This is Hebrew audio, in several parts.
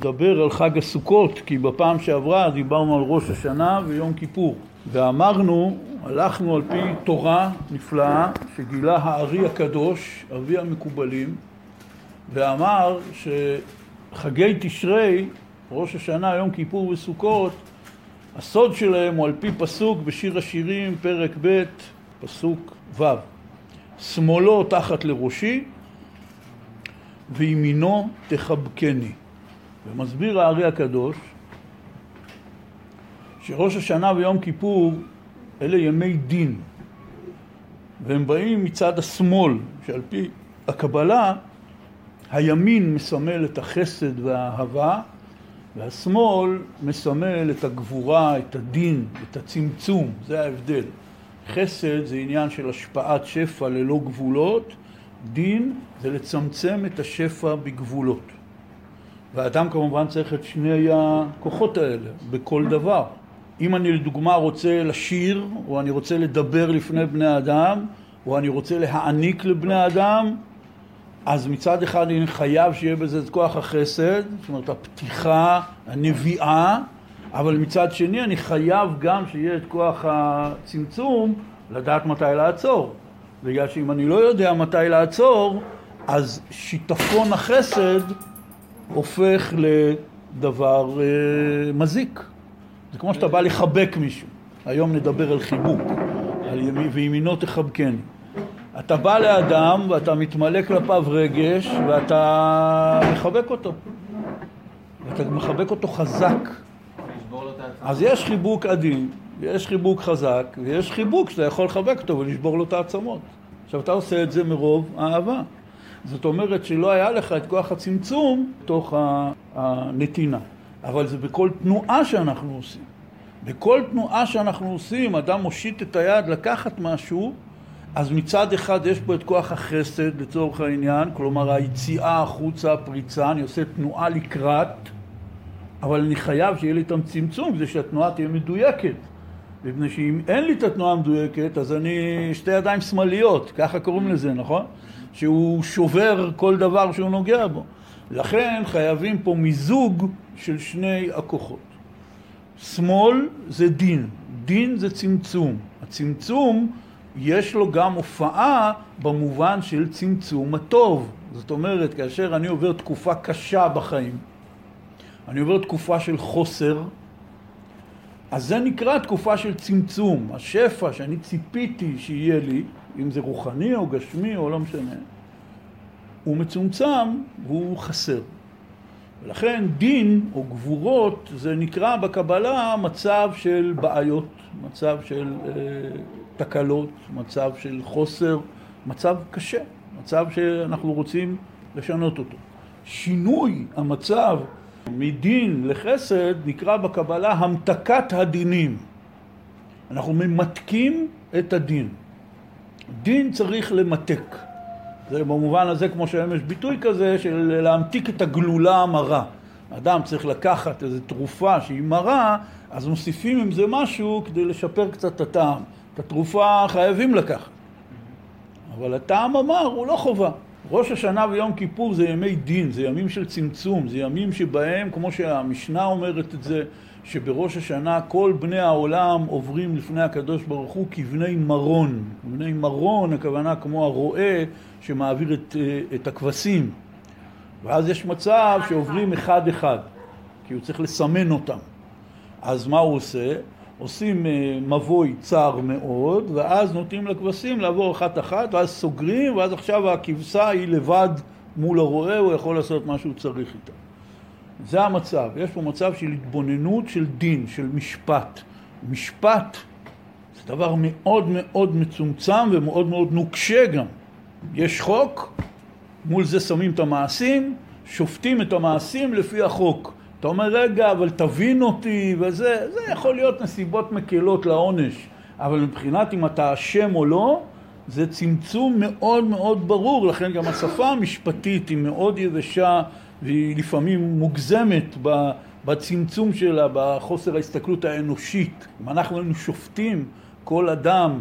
נדבר על חג הסוכות, כי בפעם שעברה דיברנו על ראש השנה ויום כיפור. ואמרנו, הלכנו על פי תורה נפלאה שגילה הארי הקדוש, אבי המקובלים, ואמר שחגי תשרי, ראש השנה, יום כיפור וסוכות, הסוד שלהם הוא על פי פסוק בשיר השירים, פרק ב', פסוק ו'. שמאלו תחת לראשי וימינו תחבקני. ומסביר הארי הקדוש שראש השנה ויום כיפור אלה ימי דין, והם באים מצד השמאל, שעל פי הקבלה הימין מסמל את החסד והאהבה, והשמאל מסמל את הגבורה, את הדין, את הצמצום. זה ההבדל. חסד זה עניין של השפעת שפע ללא גבולות, דין זה לצמצם את השפע בגבולות. והאדם כמובן צריך את שני הכוחות האלה בכל דבר. אם אני לדוגמה רוצה לשיר, או אני רוצה לדבר לפני בני האדם, או אני רוצה להעניק לבני האדם, אז מצד אחד אני חייב שיהיה בזה את כוח החסד, זאת אומרת הפתיחה, הנביאה, אבל מצד שני אני חייב גם שיהיה את כוח הצמצום, לדעת מתי לעצור. בגלל שאם אני לא יודע מתי לעצור, אז שיטפון החסד הופך לדבר מזיק. זה כמו שאתה בא לחבק מישהו. היום נדבר על חיבוק, על ימי וימינו תחבקני. אתה בא לאדם ואתה מתמלא כלפיו רגש ואתה מחבק אותו. ואתה מחבק אותו חזק. אז יש חיבוק עדין, ויש חיבוק חזק, ויש חיבוק שאתה יכול לחבק אותו ולשבור לו את העצמות. עכשיו אתה עושה את זה מרוב אהבה. זאת אומרת שלא היה לך את כוח הצמצום תוך הנתינה. אבל זה בכל תנועה שאנחנו עושים. בכל תנועה שאנחנו עושים, אדם מושיט את היד לקחת משהו, אז מצד אחד יש פה את כוח החסד לצורך העניין, כלומר היציאה, החוצה, הפריצה, אני עושה תנועה לקראת, אבל אני חייב שיהיה לי את הצמצום, כדי שהתנועה תהיה מדויקת. מפני שאם אין לי את התנועה המדויקת, אז אני שתי ידיים שמאליות, ככה קוראים לזה, נכון? שהוא שובר כל דבר שהוא נוגע בו. לכן חייבים פה מיזוג של שני הכוחות. שמאל זה דין, דין זה צמצום. הצמצום יש לו גם הופעה במובן של צמצום הטוב. זאת אומרת, כאשר אני עובר תקופה קשה בחיים, אני עובר תקופה של חוסר, אז זה נקרא תקופה של צמצום. השפע שאני ציפיתי שיהיה לי, אם זה רוחני או גשמי או לא משנה, הוא מצומצם והוא חסר. ולכן דין או גבורות זה נקרא בקבלה מצב של בעיות, מצב של תקלות, מצב של חוסר, מצב קשה, מצב שאנחנו רוצים לשנות אותו. שינוי המצב מדין לחסד נקרא בקבלה המתקת הדינים. אנחנו ממתקים את הדין. דין צריך למתק. זה במובן הזה כמו שהיום יש ביטוי כזה של להמתיק את הגלולה המרה. אדם צריך לקחת איזו תרופה שהיא מרה, אז מוסיפים עם זה משהו כדי לשפר קצת את הטעם. את התרופה חייבים לקחת. אבל הטעם אמר הוא לא חובה. ראש השנה ויום כיפור זה ימי דין, זה ימים של צמצום, זה ימים שבהם, כמו שהמשנה אומרת את זה, שבראש השנה כל בני העולם עוברים לפני הקדוש ברוך הוא כבני מרון. בני מרון הכוונה כמו הרועה שמעביר את הכבשים. ואז יש מצב שעוברים אחד אחד, כי הוא צריך לסמן אותם. אז מה הוא עושה? עושים מבוי צר מאוד, ואז נותנים לכבשים לעבור אחת אחת, ואז סוגרים, ואז עכשיו הכבשה היא לבד מול הרועה, הוא יכול לעשות מה שהוא צריך איתה. זה המצב. יש פה מצב של התבוננות, של דין, של משפט. משפט זה דבר מאוד מאוד מצומצם ומאוד מאוד נוקשה גם. יש חוק, מול זה שמים את המעשים, שופטים את המעשים לפי החוק. אתה אומר, רגע, אבל תבין אותי, וזה, זה יכול להיות נסיבות מקלות לעונש. אבל מבחינת אם אתה אשם או לא, זה צמצום מאוד מאוד ברור. לכן גם השפה המשפטית היא מאוד יבשה, והיא לפעמים מוגזמת בצמצום שלה, בחוסר ההסתכלות האנושית. אם אנחנו היינו שופטים כל אדם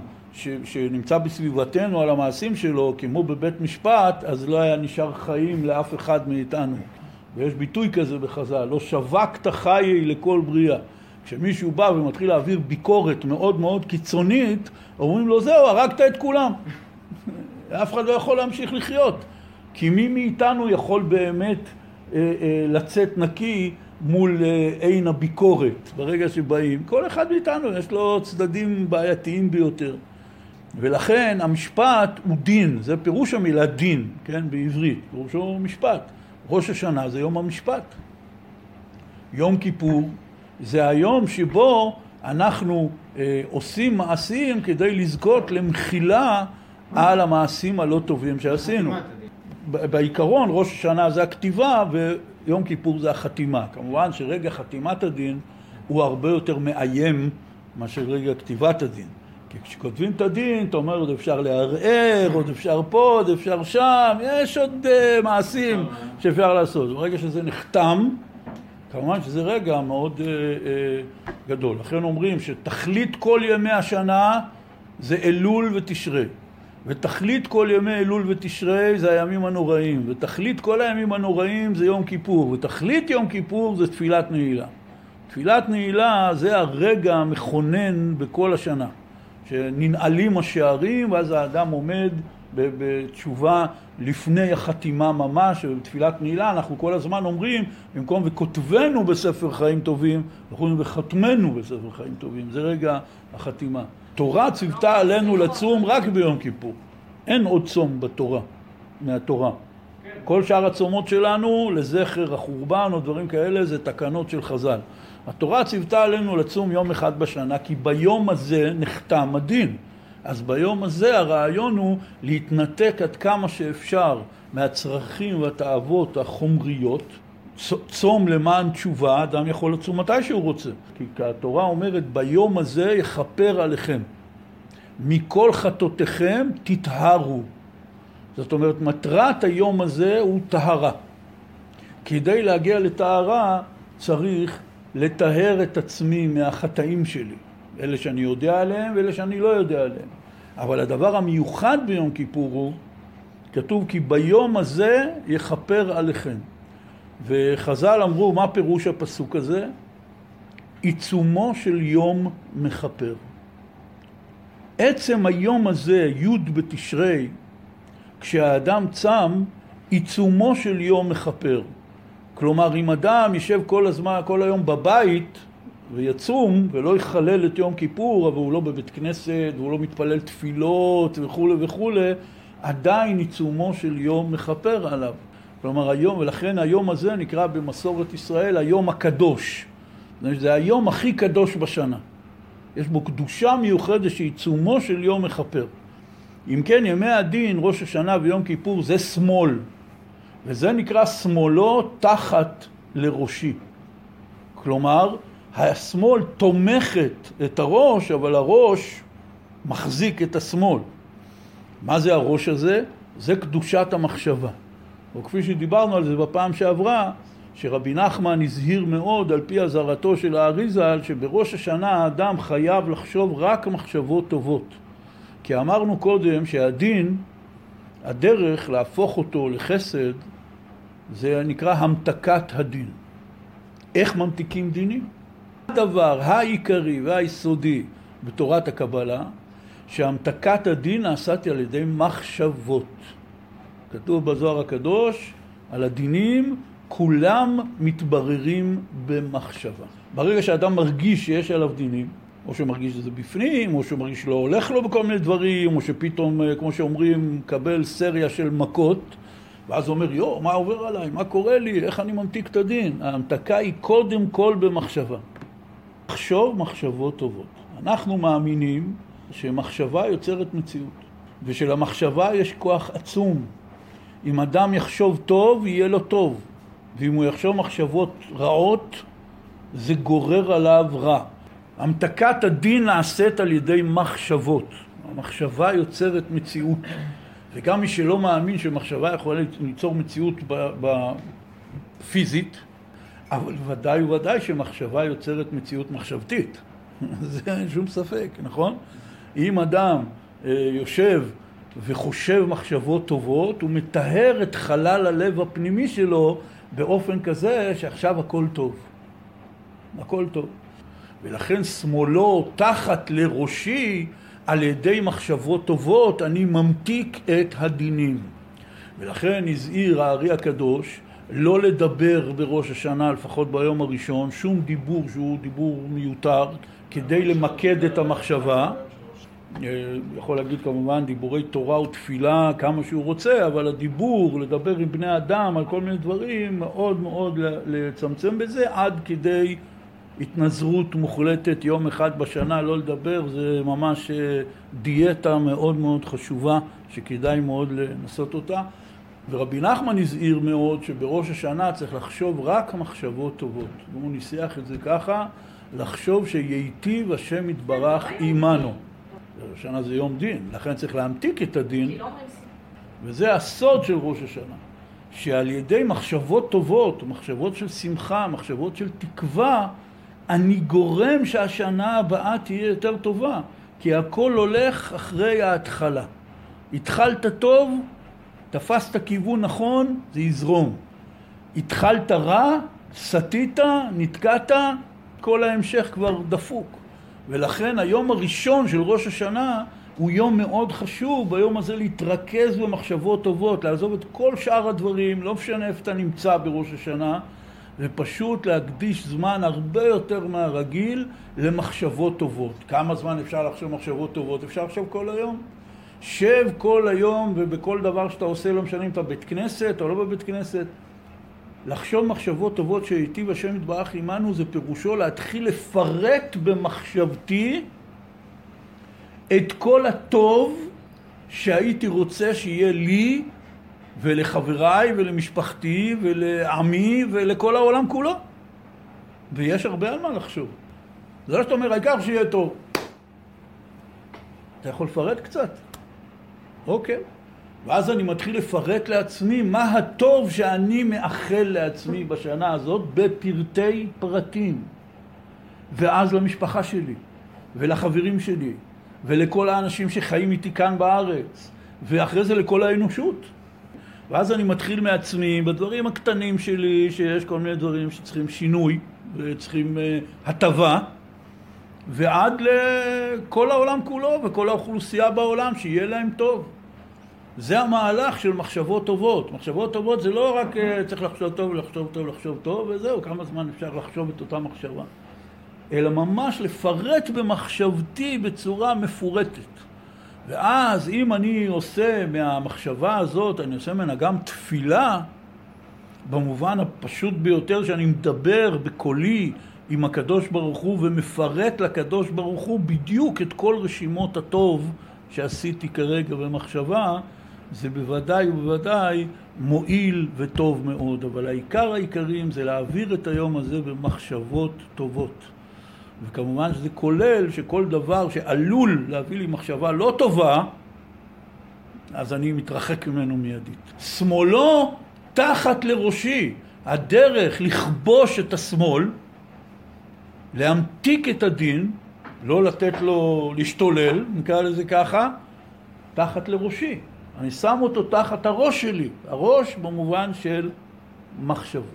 שנמצא בסביבתנו על המעשים שלו, כמו בבית משפט, אז לא היה נשאר חיים לאף אחד מאיתנו. ויש ביטוי כזה בחז"ל, לא שווקת חיי לכל בריאה. כשמישהו בא ומתחיל להעביר ביקורת מאוד מאוד קיצונית, אומרים לו זהו, הרגת את כולם. אף אחד לא יכול להמשיך לחיות. כי מי מאיתנו יכול באמת לצאת נקי מול עין הביקורת ברגע שבאים? כל אחד מאיתנו יש לו צדדים בעייתיים ביותר. ולכן המשפט הוא דין, זה פירוש המילה דין, כן, בעברית, פירושו משפט. ראש השנה זה יום המשפט. יום כיפור זה היום שבו אנחנו עושים מעשים כדי לזכות למחילה על המעשים הלא טובים שעשינו. בעיקרון ראש השנה זה הכתיבה ויום כיפור זה החתימה. כמובן שרגע חתימת הדין הוא הרבה יותר מאיים מאשר רגע כתיבת הדין. כי כשכותבים את הדין, אתה אומר, עוד אפשר לערער, עוד אפשר פה, עוד אפשר שם, יש עוד מעשים שאפשר לעשות. ברגע שזה נחתם, כמובן שזה רגע מאוד גדול. לכן אומרים שתכלית כל ימי השנה זה אלול ותשרי. ותכלית כל ימי אלול ותשרי זה הימים הנוראים. ותכלית כל הימים הנוראים זה יום כיפור. ותכלית יום כיפור זה תפילת נעילה. תפילת נעילה זה הרגע המכונן בכל השנה. שננעלים השערים, ואז האדם עומד בתשובה לפני החתימה ממש, ובתפילת נעילה אנחנו כל הזמן אומרים, במקום וכותבנו בספר חיים טובים, אנחנו אומרים וחתמנו בספר חיים טובים, זה רגע החתימה. תורה ציוותה עלינו לצום רק ביום כיפור, אין עוד צום בתורה, מהתורה. כל שאר הצומות שלנו, לזכר החורבן או דברים כאלה, זה תקנות של חז"ל. התורה ציוותה עלינו לצום יום אחד בשנה, כי ביום הזה נחתם הדין. אז ביום הזה הרעיון הוא להתנתק עד כמה שאפשר מהצרכים והתאוות החומריות. צום למען תשובה, אדם יכול לצום מתי שהוא רוצה. כי התורה אומרת, ביום הזה יכפר עליכם. מכל חטאותיכם תטהרו. זאת אומרת, מטרת היום הזה הוא טהרה. כדי להגיע לטהרה צריך לטהר את עצמי מהחטאים שלי, אלה שאני יודע עליהם ואלה שאני לא יודע עליהם. אבל הדבר המיוחד ביום כיפור הוא, כתוב כי ביום הזה יכפר עליכם. וחז"ל אמרו, מה פירוש הפסוק הזה? עיצומו של יום מכפר. עצם היום הזה, י' בתשרי, כשהאדם צם, עיצומו של יום מכפר. כלומר, אם אדם יישב כל הזמן, כל היום בבית ויצום ולא יחלל את יום כיפור, אבל הוא לא בבית כנסת והוא לא מתפלל תפילות וכו' וכו', עדיין עיצומו של יום מכפר עליו. כלומר, היום, ולכן היום הזה נקרא במסורת ישראל היום הקדוש. זה היום הכי קדוש בשנה. יש בו קדושה מיוחדת שעיצומו של יום מכפר. אם כן, ימי הדין, ראש השנה ויום כיפור, זה שמאל. וזה נקרא שמאלו תחת לראשי. כלומר, השמאל תומכת את הראש, אבל הראש מחזיק את השמאל. מה זה הראש הזה? זה קדושת המחשבה. וכפי שדיברנו על זה בפעם שעברה, שרבי נחמן הזהיר מאוד על פי הזהרתו של האריז"ל, שבראש השנה האדם חייב לחשוב רק מחשבות טובות. כי אמרנו קודם שהדין, הדרך להפוך אותו לחסד, זה נקרא המתקת הדין. איך ממתיקים דינים? הדבר העיקרי והיסודי בתורת הקבלה, שהמתקת הדין נעשתה על ידי מחשבות. כתוב בזוהר הקדוש, על הדינים כולם מתבררים במחשבה. ברגע שאדם מרגיש שיש עליו דינים, או שמרגיש את זה בפנים, או שמרגיש לא הולך לו בכל מיני דברים, או שפתאום, כמו שאומרים, קבל סריה של מכות, ואז אומר, יו, מה עובר עליי? מה קורה לי? איך אני ממתיק את הדין? ההמתקה היא קודם כל במחשבה. לחשוב מחשבות טובות. אנחנו מאמינים שמחשבה יוצרת מציאות, ושלמחשבה יש כוח עצום. אם אדם יחשוב טוב, יהיה לו טוב. ואם הוא יחשוב מחשבות רעות, זה גורר עליו רע. המתקת הדין נעשית על ידי מחשבות. המחשבה יוצרת מציאות. וגם מי שלא מאמין שמחשבה יכולה ליצור מציאות בפיזית, אבל ודאי וודאי שמחשבה יוצרת מציאות מחשבתית. זה אין שום ספק, נכון? אם אדם יושב וחושב מחשבות טובות, הוא מטהר את חלל הלב הפנימי שלו באופן כזה שעכשיו הכל טוב. הכל טוב. ולכן שמאלו תחת לראשי, על ידי מחשבות טובות אני ממתיק את הדינים. ולכן הזהיר הארי הקדוש לא לדבר בראש השנה, לפחות ביום הראשון, שום דיבור שהוא דיבור מיותר, כדי למקד את המחשבה. יכול להגיד כמובן דיבורי תורה ותפילה כמה שהוא רוצה, אבל הדיבור, לדבר עם בני אדם על כל מיני דברים, מאוד מאוד לצמצם בזה, עד כדי התנזרות מוחלטת יום אחד בשנה לא לדבר. זה ממש דיאטה מאוד מאוד חשובה שכדאי מאוד לנסות אותה. ורבי נחמן הזהיר מאוד שבראש השנה צריך לחשוב רק מחשבות טובות. הוא ניסח את זה ככה, לחשוב שייטיב השם יתברך עמנו. ראש השנה זה יום דין, לכן צריך להמתיק את הדין. וזה הסוד של ראש השנה, שעל ידי מחשבות טובות, מחשבות של שמחה, מחשבות של תקווה, אני גורם שהשנה הבאה תהיה יותר טובה, כי הכל הולך אחרי ההתחלה. התחלת טוב, תפסת כיוון נכון, זה יזרום. התחלת רע, סטית, נתקעת, כל ההמשך כבר דפוק. ולכן היום הראשון של ראש השנה הוא יום מאוד חשוב, ביום הזה להתרכז במחשבות טובות, לעזוב את כל שאר הדברים, לא משנה איפה אתה נמצא בראש השנה, ופשוט להקדיש זמן הרבה יותר מהרגיל למחשבות טובות. כמה זמן אפשר לחשוב מחשבות טובות? אפשר לחשוב כל היום. שב כל היום ובכל דבר שאתה עושה, לא משנה אם אתה בבית כנסת או לא בבית כנסת, לחשוב מחשבות טובות שהיטיב השם יתברך עמנו, זה פירושו להתחיל לפרט במחשבתי את כל הטוב שהייתי רוצה שיהיה לי ולחבריי ולמשפחתי ולעמי ולכל העולם כולו. ויש הרבה על מה לחשוב. זה לא שאתה אומר, העיקר שיהיה טוב. אתה יכול לפרט קצת. אוקיי. ואז אני מתחיל לפרט לעצמי מה הטוב שאני מאחל לעצמי בשנה הזאת בפרטי פרטים. ואז למשפחה שלי, ולחברים שלי, ולכל האנשים שחיים איתי כאן בארץ, ואחרי זה לכל האנושות. ואז אני מתחיל מעצמי בדברים הקטנים שלי, שיש כל מיני דברים שצריכים שינוי, וצריכים הטבה, ועד לכל העולם כולו וכל האוכלוסייה בעולם שיהיה להם טוב. זה המהלך של מחשבות טובות. מחשבות טובות זה לא רק צריך לחשוב טוב, לחשוב טוב, לחשוב טוב, וזהו, כמה זמן אפשר לחשוב את אותה מחשבה. אלא ממש לפרט במחשבתי בצורה מפורטת. ואז אם אני עושה מהמחשבה הזאת, אני עושה ממנה גם תפילה, במובן הפשוט ביותר שאני מדבר בקולי עם הקדוש ברוך הוא, ומפרט לקדוש ברוך הוא בדיוק את כל רשימות הטוב שעשיתי כרגע במחשבה, זה בוודאי ובוודאי מועיל וטוב מאוד. אבל העיקר העיקרים זה להעביר את היום הזה במחשבות טובות. וכמובן שזה כולל שכל דבר שעלול להביא לי מחשבה לא טובה, אז אני מתרחק ממנו מיידית. שמאלו תחת לראשי. הדרך לכבוש את השמאל, להמתיק את הדין, לא לתת לו להשתולל, נקרא לזה ככה, תחת לראשי. אני שם אותו תחת הראש שלי, הראש במובן של מחשבות.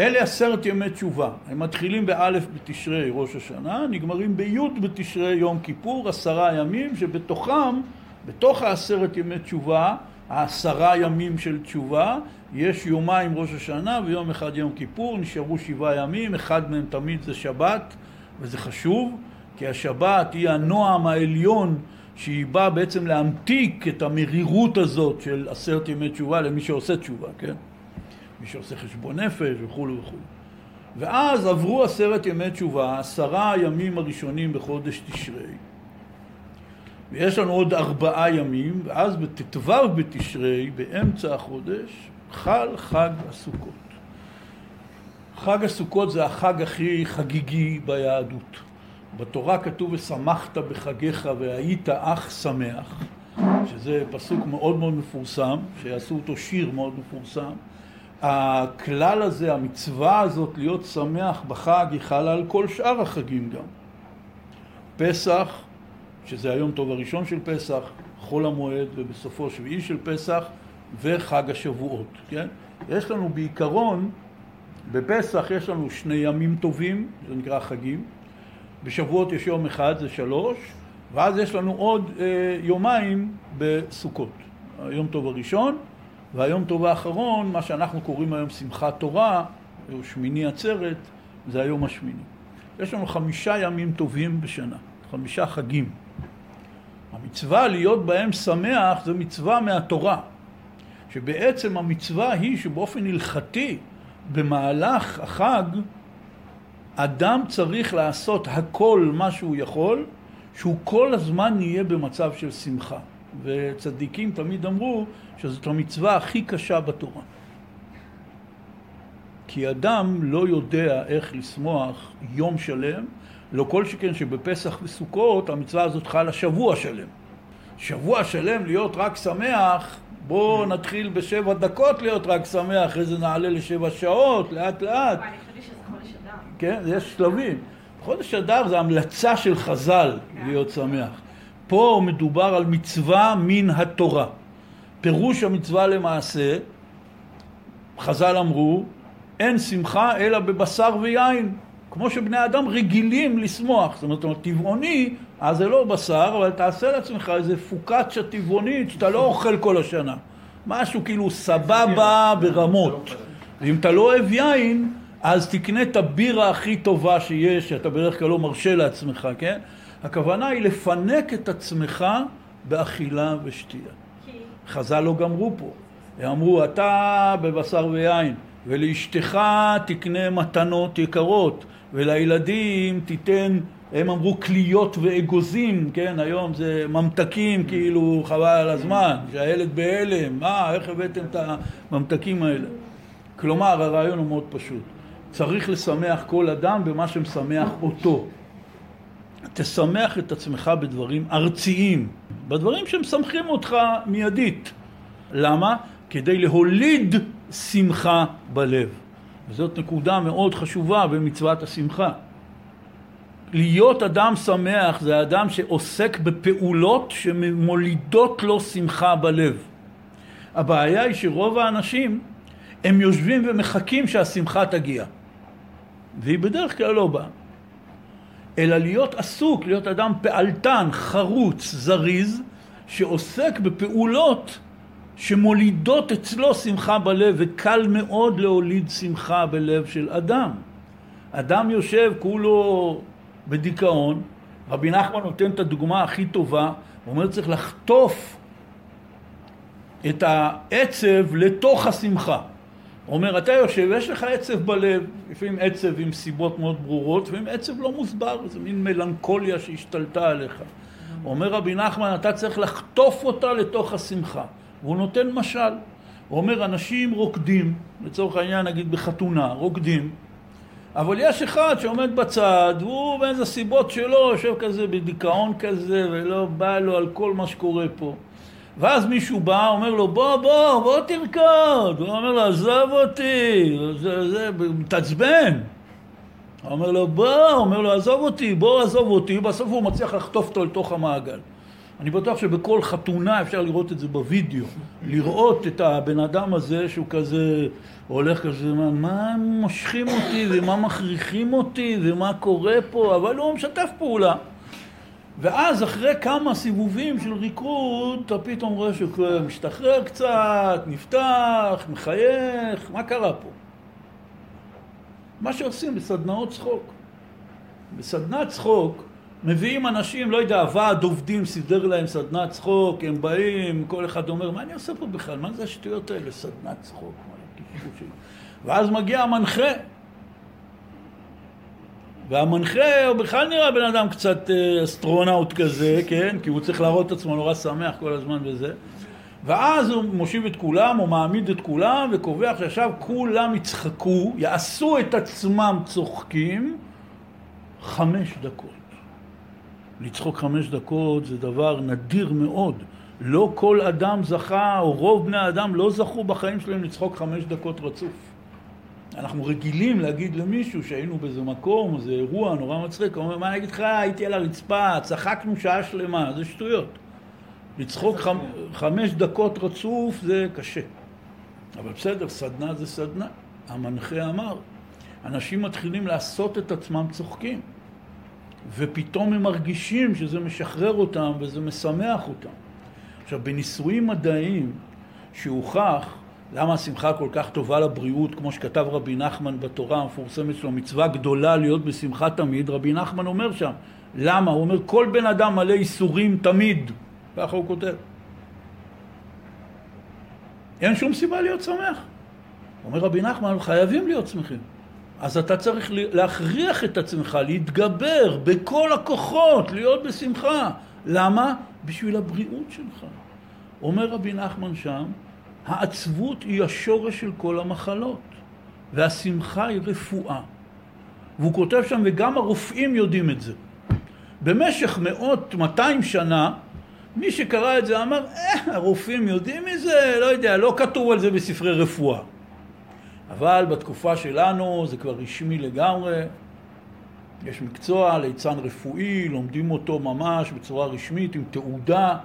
אלה 10 ימי תשובה. הם מתחילים באלף בתשרי ראש השנה, נגמרים ביוד בתשרי יום כיפור, 10 ימים שבתוכם, בתוך 10 ימי תשובה, 10 ימים של תשובה, יש יומיים ראש השנה ויום אחד יום כיפור, נשארו 7 ימים, אחד מהם תמיד זה שבת, וזה חשוב, כי השבת היא הנועם העליון שהיא באה בעצם להמתיק את המרירות הזאת של 10 ימי תשובה למי שעושה תשובה, כן? מי שעושה חשבון נפש וכו' וכו'. ואז עברו 10 ימי תשובה, 10 הימים הראשונים בחודש תשרי. ויש לנו עוד 4 ימים, ואז בתתבר בתשרי, באמצע החודש, חל חג הסוכות. חג הסוכות זה החג הכי חגיגי ביהדות. בתורה כתוב ושמחת בחגיך והיית אך שמח, שזה פסוק מאוד מאוד מפורסם, שיעשו אותו שיר מאוד מפורסם. הכלל הזה, המצווה הזאת להיות שמח בחג, היא חלה על כל שאר החגים גם. פסח, שזה היום טוב הראשון של פסח, חול המועד ובסופו שביעי של פסח, וחג השבועות, כן? יש לנו בעיקרון, בפסח יש לנו שני ימים טובים, זה נקרא חגים, בשבועות יש יום אחד, זה 3, ואז יש לנו עוד יומיים בסוכות. היום טוב הראשון והיום טוב האחרון, מה שאנחנו קוראים היום שמחת תורה, או שמיני עצרת, זה היום השמיני. יש לנו 5 ימים טובים בשנה, 5 חגים. המצווה להיות בהם שמח זה מצווה מהתורה, שבעצם המצווה היא שבאופן הלכתי במהלך החג אדם צריך לעשות הכל מה שהוא יכול, שהוא כל הזמן נהיה במצב של שמחה. וצדיקים תמיד אמרו שזאת המצווה הכי קשה בתורה, כי אדם לא יודע איך לשמוח יום שלם, לא כל שכן שבפסח וסוכות המצווה הזאת חלה שבוע שלם. שבוע שלם להיות רק שמח, בואו נתחיל 7 דקות להיות רק שמח, אחרי זה נעלה 7 שעות, לאט לאט. אני חושבת שזה חודש אדר. כן, יש שלבים. חודש אדר זה המלצה של חז"ל להיות שמח. פה מדובר על מצווה מן התורה. פירוש המצווה למעשה, חז"ל אמרו, אין שמחה אלא בבשר ויין. כמו שבני אדם רגילים לשמוח, זאת אומרת, טבעוני, אז זה לא בשר, אבל תעשה לעצמך איזה פוקציה טבעונית שאתה לא אוכל כל השנה. משהו כאילו סבבה ברמות. ואם אתה לא אוהב יין, אז תקנה את הבירה הכי טובה שיש, שאתה בדרך כלל לא מרשה לעצמך, כן? הכוונה היא לפנק את עצמך באכילה ושתייה. חז"ל לא גמרו פה. הם אמרו, אתה בבשר ויין, ולאשתך תקנה מתנות יקרות, ולילדים תיתן, הם אמרו כליות ואגוזים, כן, היום זה ממתקים, כאילו חבל על הזמן, שהילד בהלם, איך הבאתם את הממתקים האלה? כלומר, הרעיון הוא מאוד פשוט. צריך לשמח כל אדם במה שמשמח אותו. תשמח את עצמך בדברים ארציים, בדברים שמשמחים אותך מיידית. למה? כדי להוליד שמחה בלב. וזאת נקודה מאוד חשובה במצוות השמחה. להיות אדם שמח זה אדם שעוסק בפעולות שמולידות לו שמחה בלב. הבעיה היא שרוב האנשים הם יושבים ומחכים שהשמחה תגיע, והיא בדרך כלל לא באה. אלא להיות עסוק, להיות אדם פעלתן, חרוץ, זריז, שעוסק בפעולות שמולידות אצלו שמחה בלב, וקל מאוד להוליד שמחה בלב של אדם. אדם יושב כולו בדיכאון, רבי נחמן נותן את הדוגמה הכי טובה, הוא אומר צריך לחטוף את העצב לתוך השמחה. הוא אומר אתה יושב, יש לך עצב בלב, לפעמים עצב עם סיבות מאוד ברורות, לפעמים עצב לא מוסבר, זה מין מלנכוליה שהשתלטה עליך. הוא אומר רבי נחמן אתה צריך לחטוף אותה לתוך השמחה. והוא נותן משל, הוא אומר אנשים רוקדים, לצורך העניין נגיד בחתונה, רוקדים, אבל יש אחד שעומד בצד, והוא באיזה סיבות שלו יושב כזה בדיכאון כזה, ולא בא לו על כל מה שקורה פה. ואז מישהו בא, אומר לו בוא תרקוד, הוא אומר לו עזב אותי, זה מתעצבן. הוא אומר לו עזוב אותי, בסוף הוא מצליח לחטוף אותו לתוך המעגל. אני בטוח שבכל חתונה אפשר לראות את זה בווידאו, לראות את הבן אדם הזה שהוא כזה הולך כזה, מה מושכים אותי ומה מכריחים אותי ומה קורה פה, אבל הוא משתף פעולה. ואז אחרי כמה סיבובים של ריקוד, אתה פתאום רואה שמשתחרר קצת, נפתח, מחייך, מה קרה פה? מה שעושים בסדנאות צחוק. בסדנת צחוק, מביאים אנשים, לא יודע, ועד עובדים סידר להם סדנת צחוק, הם באים, כל אחד אומר, מה אני עושה פה בכלל? מה זה השטויות האלה? סדנת צחוק. ואז מגיע המנחה. והמנחה הוא בכלל נראה בן אדם קצת אסטרונאוט כזה, כן? כי הוא צריך להראות את עצמו נורא שמח כל הזמן וזה. ואז הוא מושיב את כולם, הוא מעמיד את כולם וקובע שעכשיו כולם יצחקו, יעשו את עצמם צוחקים 5 דקות. לצחוק 5 דקות זה דבר נדיר מאוד. לא כל אדם זכה, או רוב בני האדם לא זכו בחיים שלהם לצחוק 5 דקות רצוף. אנחנו רגילים להגיד למישהו שהיינו באיזה מקום, איזה אירוע נורא מצחיק, הוא אומר, מה אני אגיד לך, הייתי על הרצפה, צחקנו שעה שלמה, זה שטויות. לצחוק 5 דקות רצוף זה קשה. אבל בסדר, סדנה זה סדנה. המנחה אמר, אנשים מתחילים לעשות את עצמם צוחקים, ופתאום הם מרגישים שזה משחרר אותם וזה משמח אותם. עכשיו, בניסויים מדעיים שהוכח למה השמחה כל כך טובה לבריאות, כמו שכתב רבי נחמן בתורה המפורסמת שלו, מצווה גדולה להיות בשמחה תמיד, רבי נחמן אומר שם, למה? הוא אומר, כל בן אדם מלא איסורים תמיד, ככה הוא כותב. אין שום סיבה להיות שמח. אומר רבי נחמן, חייבים להיות שמחים. אז אתה צריך להכריח את עצמך, להתגבר בכל הכוחות, להיות בשמחה. למה? בשביל הבריאות שלך. אומר רבי נחמן שם, העצבות היא השורש של כל המחלות, והשמחה היא רפואה. והוא כותב שם, וגם הרופאים יודעים את זה. במשך 200 שנה, מי שקרא את זה אמר, הרופאים יודעים מזה, לא יודע, לא כתוב על זה בספרי רפואה. אבל בתקופה שלנו זה כבר רשמי לגמרי, יש מקצוע ליצן רפואי, לומדים אותו ממש בצורה רשמית עם תעודה,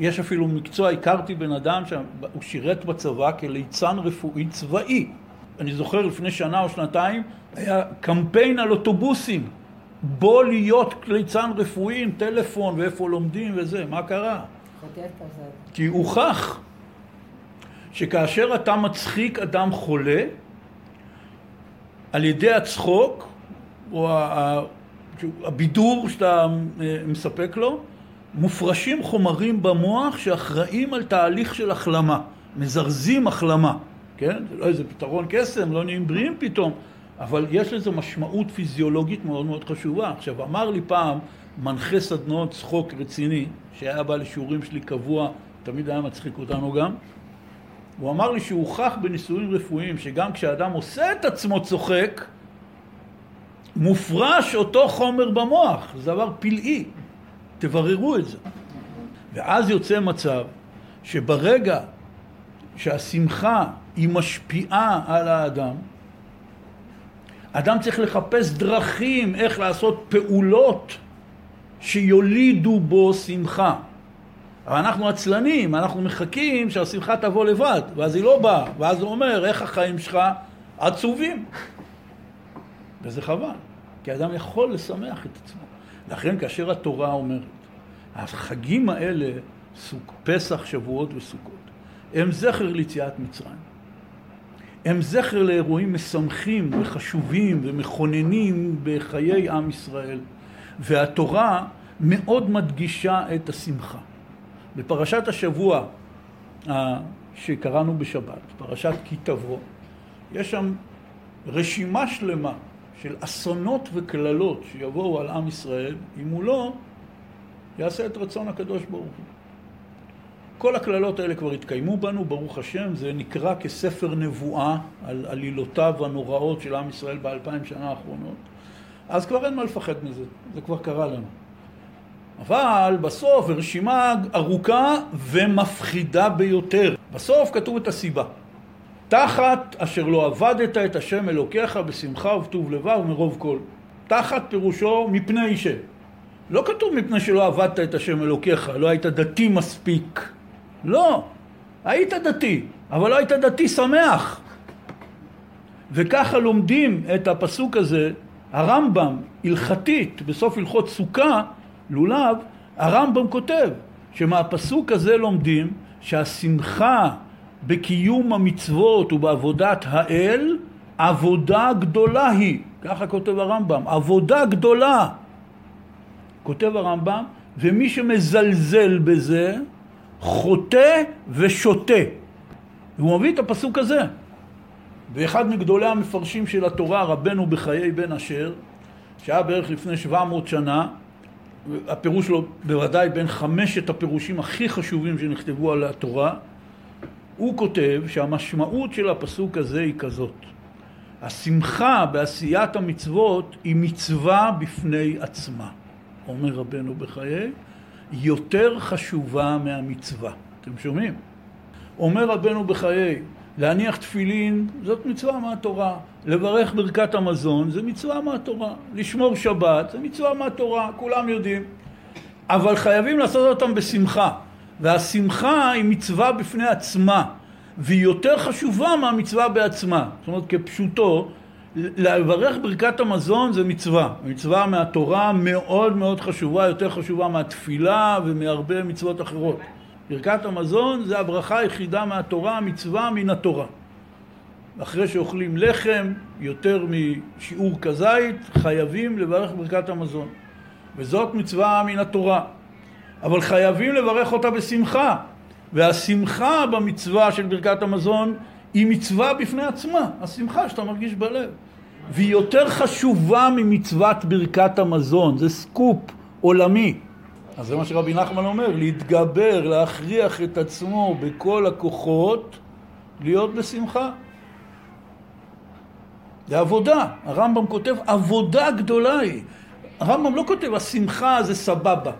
יש אפילו מקצוע, הכרתי בן אדם שהוא שירת בצבא כליצן רפואי צבאי. אני זוכר לפני שנה או שנתיים היה קמפיין על אוטובוסים, בוא להיות ליצן רפואי עם טלפון ואיפה לומדים וזה, מה קרה? כי הוכח שכאשר אתה מצחיק אדם חולה, על ידי הצחוק או הבידור שאתה מספק לו, מופרשים חומרים במוח שאחראים על תהליך של החלמה, מזרזים החלמה, כן? זה לא איזה פתרון קסם, לא נהיים בריאים פתאום, אבל יש לזה משמעות פיזיולוגית מאוד מאוד חשובה. עכשיו, אמר לי פעם מנחה סדנות צחוק רציני, שהיה בא לשיעורים שלי קבוע, תמיד היה מצחיק אותנו גם, הוא אמר לי שהוכח בניסויים רפואיים שגם כשאדם עושה את עצמו צוחק, מופרש אותו חומר במוח. זה דבר פלאי. תבררו את זה. ואז יוצא מצב שברגע שהשמחה היא משפיעה על האדם, אדם צריך לחפש דרכים איך לעשות פעולות שיולידו בו שמחה. אבל אנחנו עצלנים, אנחנו מחכים שהשמחה תבוא לבד, ואז היא לא באה, ואז הוא אומר, איך החיים שלך עצובים? וזה חבל, כי האדם יכול לשמח את עצמו. לכן כאשר התורה אומרת, החגים האלה, פסח, שבועות וסוכות, הם זכר ליציאת מצרים. הם זכר לאירועים משמחים וחשובים ומכוננים בחיי עם ישראל. והתורה מאוד מדגישה את השמחה. בפרשת השבוע שקראנו בשבת, פרשת כי תבוא, יש שם רשימה שלמה של אסונות וקללות שיבואו על עם ישראל, אם הוא לא יעשה את רצון הקדוש ברוך הוא. כל הקללות האלה כבר התקיימו בנו, ברוך השם, זה נקרא כספר נבואה על עלילותיו הנוראות של עם ישראל ב2000 שנה האחרונות. אז כבר אין מה לפחד מזה, זה כבר קרה לנו. אבל בסוף הרשימה ארוכה ומפחידה ביותר. בסוף כתוב את הסיבה. תחת אשר לא עבדת את השם אלוקיך בשמחה ובטוב לבב ומרוב כל. תחת פירושו מפני ש. לא כתוב מפני שלא עבדת את השם אלוקיך, לא היית דתי מספיק. לא, היית דתי, אבל לא היית דתי שמח. וככה לומדים את הפסוק הזה, הרמב"ם, הלכתית, בסוף הלכות סוכה, לולב, הרמב"ם כותב שמהפסוק הזה לומדים שהשמחה בקיום המצוות ובעבודת האל עבודה גדולה היא. ככה כותב הרמב"ם, עבודה גדולה. כותב הרמב"ם, ומי שמזלזל בזה חוטא ושוטה. הוא מביא את הפסוק הזה. ואחד מגדולי המפרשים של התורה, רבנו בחיי בן אשר, שהיה בערך לפני 700 שנה, הפירוש שלו בוודאי בין 5 הפירושים הכי חשובים שנכתבו על התורה, הוא כותב שהמשמעות של הפסוק הזה היא כזאת. השמחה בעשיית המצוות היא מצווה בפני עצמה. אומר רבנו בחיי, יותר חשובה מהמצווה. אתם שומעים? אומר רבנו בחיי, להניח תפילין זאת מצווה מהתורה, לברך ברכת המזון זה מצווה מהתורה, לשמור שבת זה מצווה מהתורה, כולם יודעים, אבל חייבים לעשות אותם בשמחה, והשמחה היא מצווה בפני עצמה. והיא יותר חשובה מהמצווה בעצמה. זאת אומרת, כפשוטו, לברך ברכת המזון זה מצווה. מצווה מהתורה מאוד מאוד חשובה, יותר חשובה מהתפילה ומהרבה מצוות אחרות. ברכת המזון זה הברכה היחידה מהתורה, מצווה מן התורה. אחרי שאוכלים לחם, יותר משיעור כזית, חייבים לברך ברכת המזון. וזאת מצווה מן התורה. אבל חייבים לברך אותה בשמחה. והשמחה במצווה של ברכת המזון היא מצווה בפני עצמה. השמחה שאתה מרגיש בלב. והיא יותר חשובה ממצוות ברכת המזון. זה סקופ עולמי. אז זה מה שרבי נחמן אומר, להתגבר, להכריח את עצמו בכל הכוחות, להיות בשמחה. זה עבודה. הרמב"ם כותב, עבודה גדולה היא. הרמב"ם לא כותב, השמחה זה סבבה.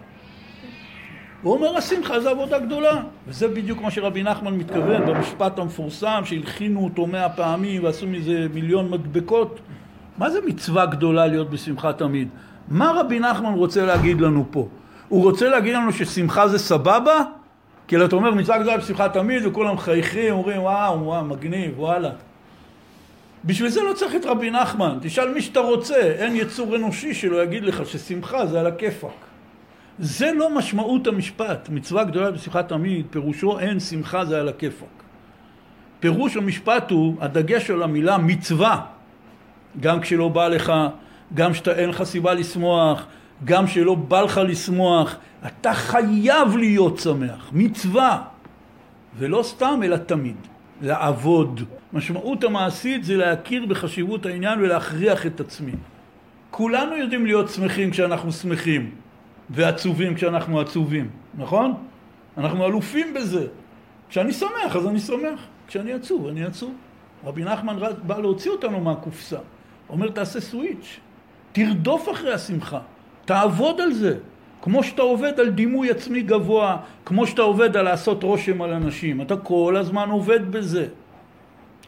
הוא אומר, השמחה זה עבודה גדולה. וזה בדיוק מה שרבי נחמן מתכוון במשפט המפורסם, שהלחינו אותו 100 פעמים ועשו מזה 1,000,000 מדבקות. מה זה מצווה גדולה להיות בשמחה תמיד? מה רבי נחמן רוצה להגיד לנו פה? הוא רוצה להגיד לנו ששמחה זה סבבה? כי אתה אומר, מצווה גדולה בשמחה תמיד, וכולם חייכים, אומרים, וואו, מגניב, וואלה. בשביל זה לא צריך את רבי נחמן. תשאל מי שאתה רוצה, אין יצור אנושי שלא יגיד לך ששמחה זה על הכיפק. זה לא משמעות המשפט. מצווה גדולה בשמחה תמיד, פירושו אין שמחה זה על הכיפק. פירוש המשפט הוא הדגש על המילה מצווה. גם כשלא בא לך, גם כשאין לך סיבה לשמוח, גם כשלא בא לך לשמוח, אתה חייב להיות שמח. מצווה. ולא סתם אלא תמיד. לעבוד. משמעות המעשית זה להכיר בחשיבות העניין ולהכריח את עצמי. כולנו יודעים להיות שמחים כשאנחנו שמחים, ועצובים כשאנחנו עצובים, נכון? אנחנו אלופים בזה. כשאני שמח, אז אני שמח. כשאני עצוב, אני עצוב. רבי נחמן בא להוציא אותנו מהקופסה. אומר, תעשה סוויץ'. תרדוף אחרי השמחה. תעבוד על זה. כמו שאתה עובד על דימוי עצמי גבוה, כמו שאתה עובד על לעשות רושם על אנשים. אתה כל הזמן עובד בזה.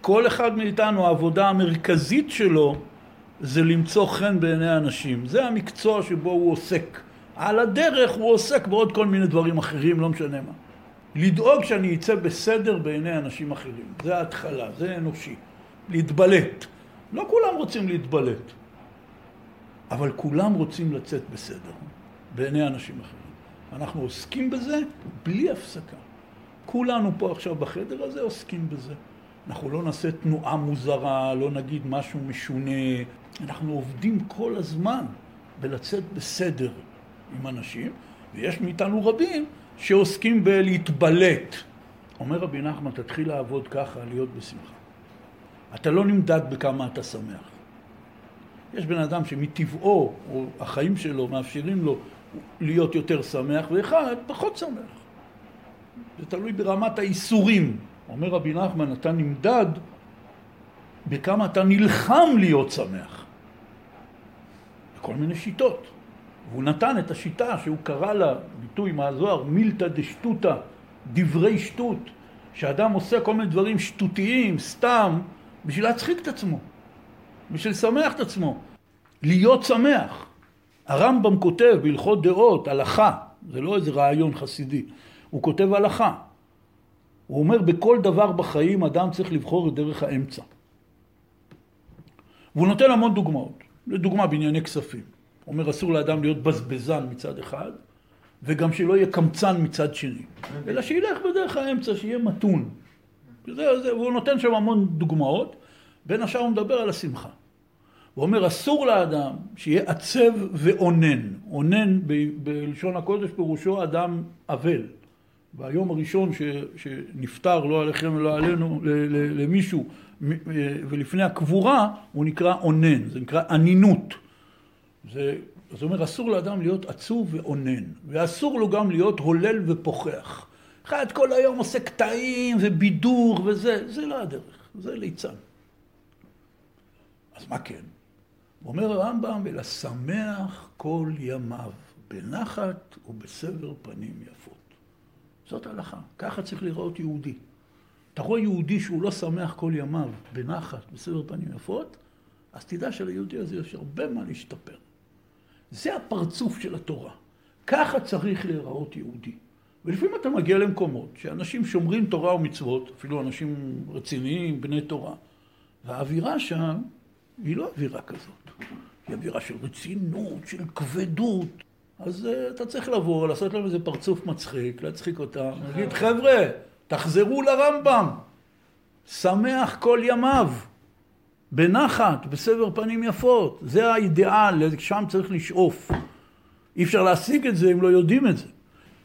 כל אחד מאיתנו, העבודה המרכזית שלו, זה למצוא חן בעיני האנשים. זה המקצוע שבו הוא עוסק. על הדרך הוא עוסק בעוד כל מיני דברים אחרים, לא משנה מה. לדאוג שאני אצא בסדר בעיני אנשים אחרים. זה ההתחלה, זה אנושי. להתבלט. לא כולם רוצים להתבלט. אבל כולם רוצים לצאת בסדר. בעיני אנשים אחרים. אנחנו עוסקים בזה בלי הפסקה. כולנו פה עכשיו בחדר הזה עוסקים בזה. אנחנו לא נעשה תנועה מוזרה, לא נגיד משהו משונה. אנחנו עובדים כל הזמן בלצאת בסדר עם אנשים, ויש מאיתנו רבים שעוסקים בלהתבלט. אומר רבי נחמן, תתחיל לעבוד ככה, להיות בשמחה. אתה לא נמדד בכמה אתה שמח. יש בן אדם שמטבעו, או החיים שלו, מאפשרים לו להיות יותר שמח, ואחד פחות שמח. זה תלוי ברמת האיסורים. אומר רבי נחמן, אתה נמדד בכמה אתה נלחם להיות שמח. בכל מיני שיטות. והוא נתן את השיטה שהוא קרא לה, ביטוי מהזוהר, מילתא דשטותא, דברי שטות, שאדם עושה כל מיני דברים שטותיים, סתם, בשביל להצחיק את עצמו. בשביל שמח את עצמו. להיות שמח. הרמב"ם כותב בהלכות דעות, הלכה, זה לא איזה רעיון חסידי, הוא כותב הלכה. הוא אומר, בכל דבר בחיים אדם צריך לבחור את דרך האמצע. והוא נותן המון דוגמאות. לדוגמה בענייני כספים. הוא אומר, אסור לאדם להיות בזבזן מצד אחד, וגם שלא יהיה קמצן מצד שני. אלא שילך בדרך האמצע, שיהיה מתון. והוא נותן שם המון דוגמאות. בין השאר הוא מדבר על השמחה. הוא אומר, אסור לאדם שיהיה עצב ואונן. אונן בלשון הקודש פירושו אדם אבל. והיום הראשון שנפטר, לא עליכם ולא עלינו, למישהו, ולפני הקבורה, הוא נקרא אונן, זה נקרא אנינות. זאת אומרת, אסור לאדם להיות עצוב ואונן, ואסור לו גם להיות הולל ופוחח. אחד כל היום עושה קטעים ובידור וזה, זה לא הדרך, זה ליצן. אז מה כן? הוא אומר הרמב"ם, אלא שמח כל ימיו, בנחת ובסבר פנים יפות. זאת ההלכה. ככה צריך לראות יהודי. אתה רואה יהודי שהוא לא שמח כל ימיו, בנחת, בסבר פנים יפות, אז תדע שליהודי הזה יש הרבה מה להשתפר. זה הפרצוף של התורה. ככה צריך להיראות יהודי. ולפעמים אתה מגיע למקומות שאנשים שומרים תורה ומצוות, אפילו אנשים רציניים, בני תורה, והאווירה שם היא לא אווירה כזאת. היא אווירה של רצינות, של כבדות. אז אתה צריך לבוא, לעשות להם איזה פרצוף מצחיק, להצחיק אותם, להגיד, חבר'ה, תחזרו לרמב"ם. שמח כל ימיו, בנחת, בסבר פנים יפות. זה האידיאל, שם צריך לשאוף. אי אפשר להשיג את זה אם לא יודעים את זה.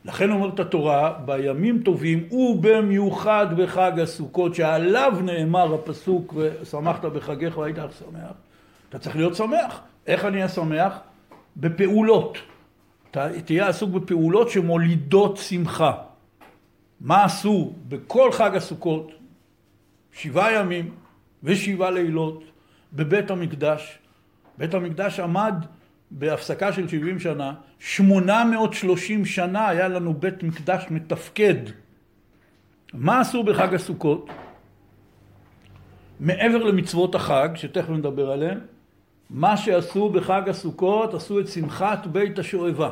לכן אומרת התורה, בימים טובים ובמיוחד בחג הסוכות, שעליו נאמר הפסוק, ושמחת בחגך והיית אך שמח. אתה צריך להיות שמח. איך אני אשמח? בפעולות. אתה תהיה עסוק בפעולות שמולידות שמחה. מה עשו בכל חג הסוכות? 7 ימים ו7 לילות בבית המקדש. בית המקדש עמד בהפסקה של 70 שנה, 830 שנה היה לנו בית מקדש מתפקד. מה עשו בחג הסוכות? מעבר למצוות החג, שתכף נדבר עליהן, מה שעשו בחג הסוכות, עשו את שמחת בית השואבה.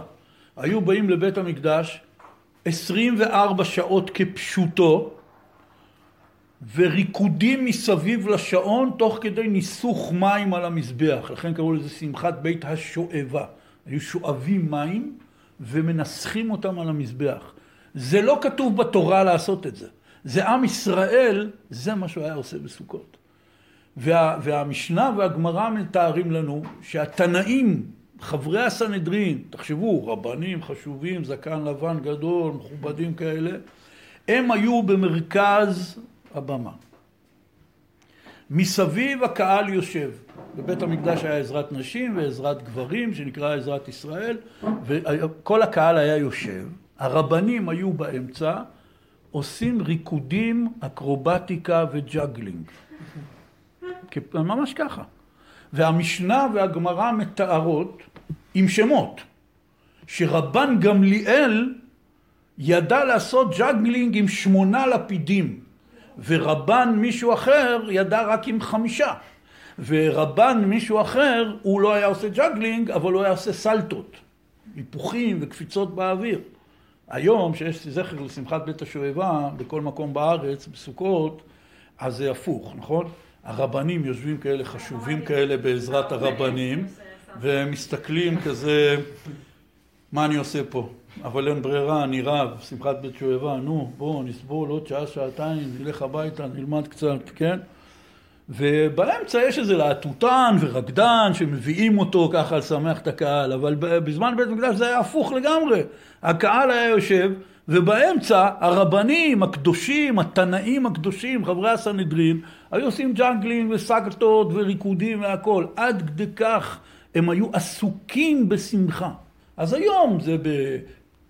היו באים לבית המקדש 24 שעות כפשוטו, וריקודים מסביב לשעון תוך כדי ניסוך מים על המזבח. לכן קראו לזה שמחת בית השואבה. היו שואבים מים ומנסחים אותם על המזבח. זה לא כתוב בתורה לעשות את זה. זה עם ישראל, זה מה שהוא היה עושה בסוכות. והמשנה והגמרא מתארים לנו שהתנאים, חברי הסנהדרין, תחשבו, רבנים חשובים, זקן לבן גדול, מכובדים כאלה, הם היו במרכז הבמה. מסביב הקהל יושב. בבית המקדש היה עזרת נשים ועזרת גברים, שנקרא עזרת ישראל, וכל הקהל היה יושב. הרבנים היו באמצע, עושים ריקודים, אקרובטיקה וג'אגלינג. ממש ככה. והמשנה והגמרא מתארות עם שמות, שרבן גמליאל ידע לעשות ג'אגלינג עם 8 לפידים, ורבן מישהו אחר ידע רק עם 5, ורבן מישהו אחר הוא לא היה עושה ג'אגלינג, אבל הוא היה עושה סלטות, היפוכים וקפיצות באוויר. היום שיש זכר לשמחת בית השואבה בכל מקום בארץ, בסוכות, אז זה הפוך, נכון? הרבנים יושבים כאלה חשובים כאלה בעזרת הרבנים, ומסתכלים כזה, מה אני עושה פה? אבל אין ברירה, אני רב, שמחת בית שואבה, נו, בוא, נסבול עוד שעה, שעתיים, נלך הביתה, נלמד קצת, כן? ובאמצע יש איזה להטוטן ורקדן שמביאים אותו ככה לשמח את הקהל, אבל בזמן בית המקדש זה היה הפוך לגמרי. הקהל היה יושב, ובאמצע הרבנים הקדושים, התנאים הקדושים, חברי הסנהדרין, היו עושים ג'אגלינג וסלטות וריקודים והכל. עד כדי כך הם היו עסוקים בשמחה. אז היום זה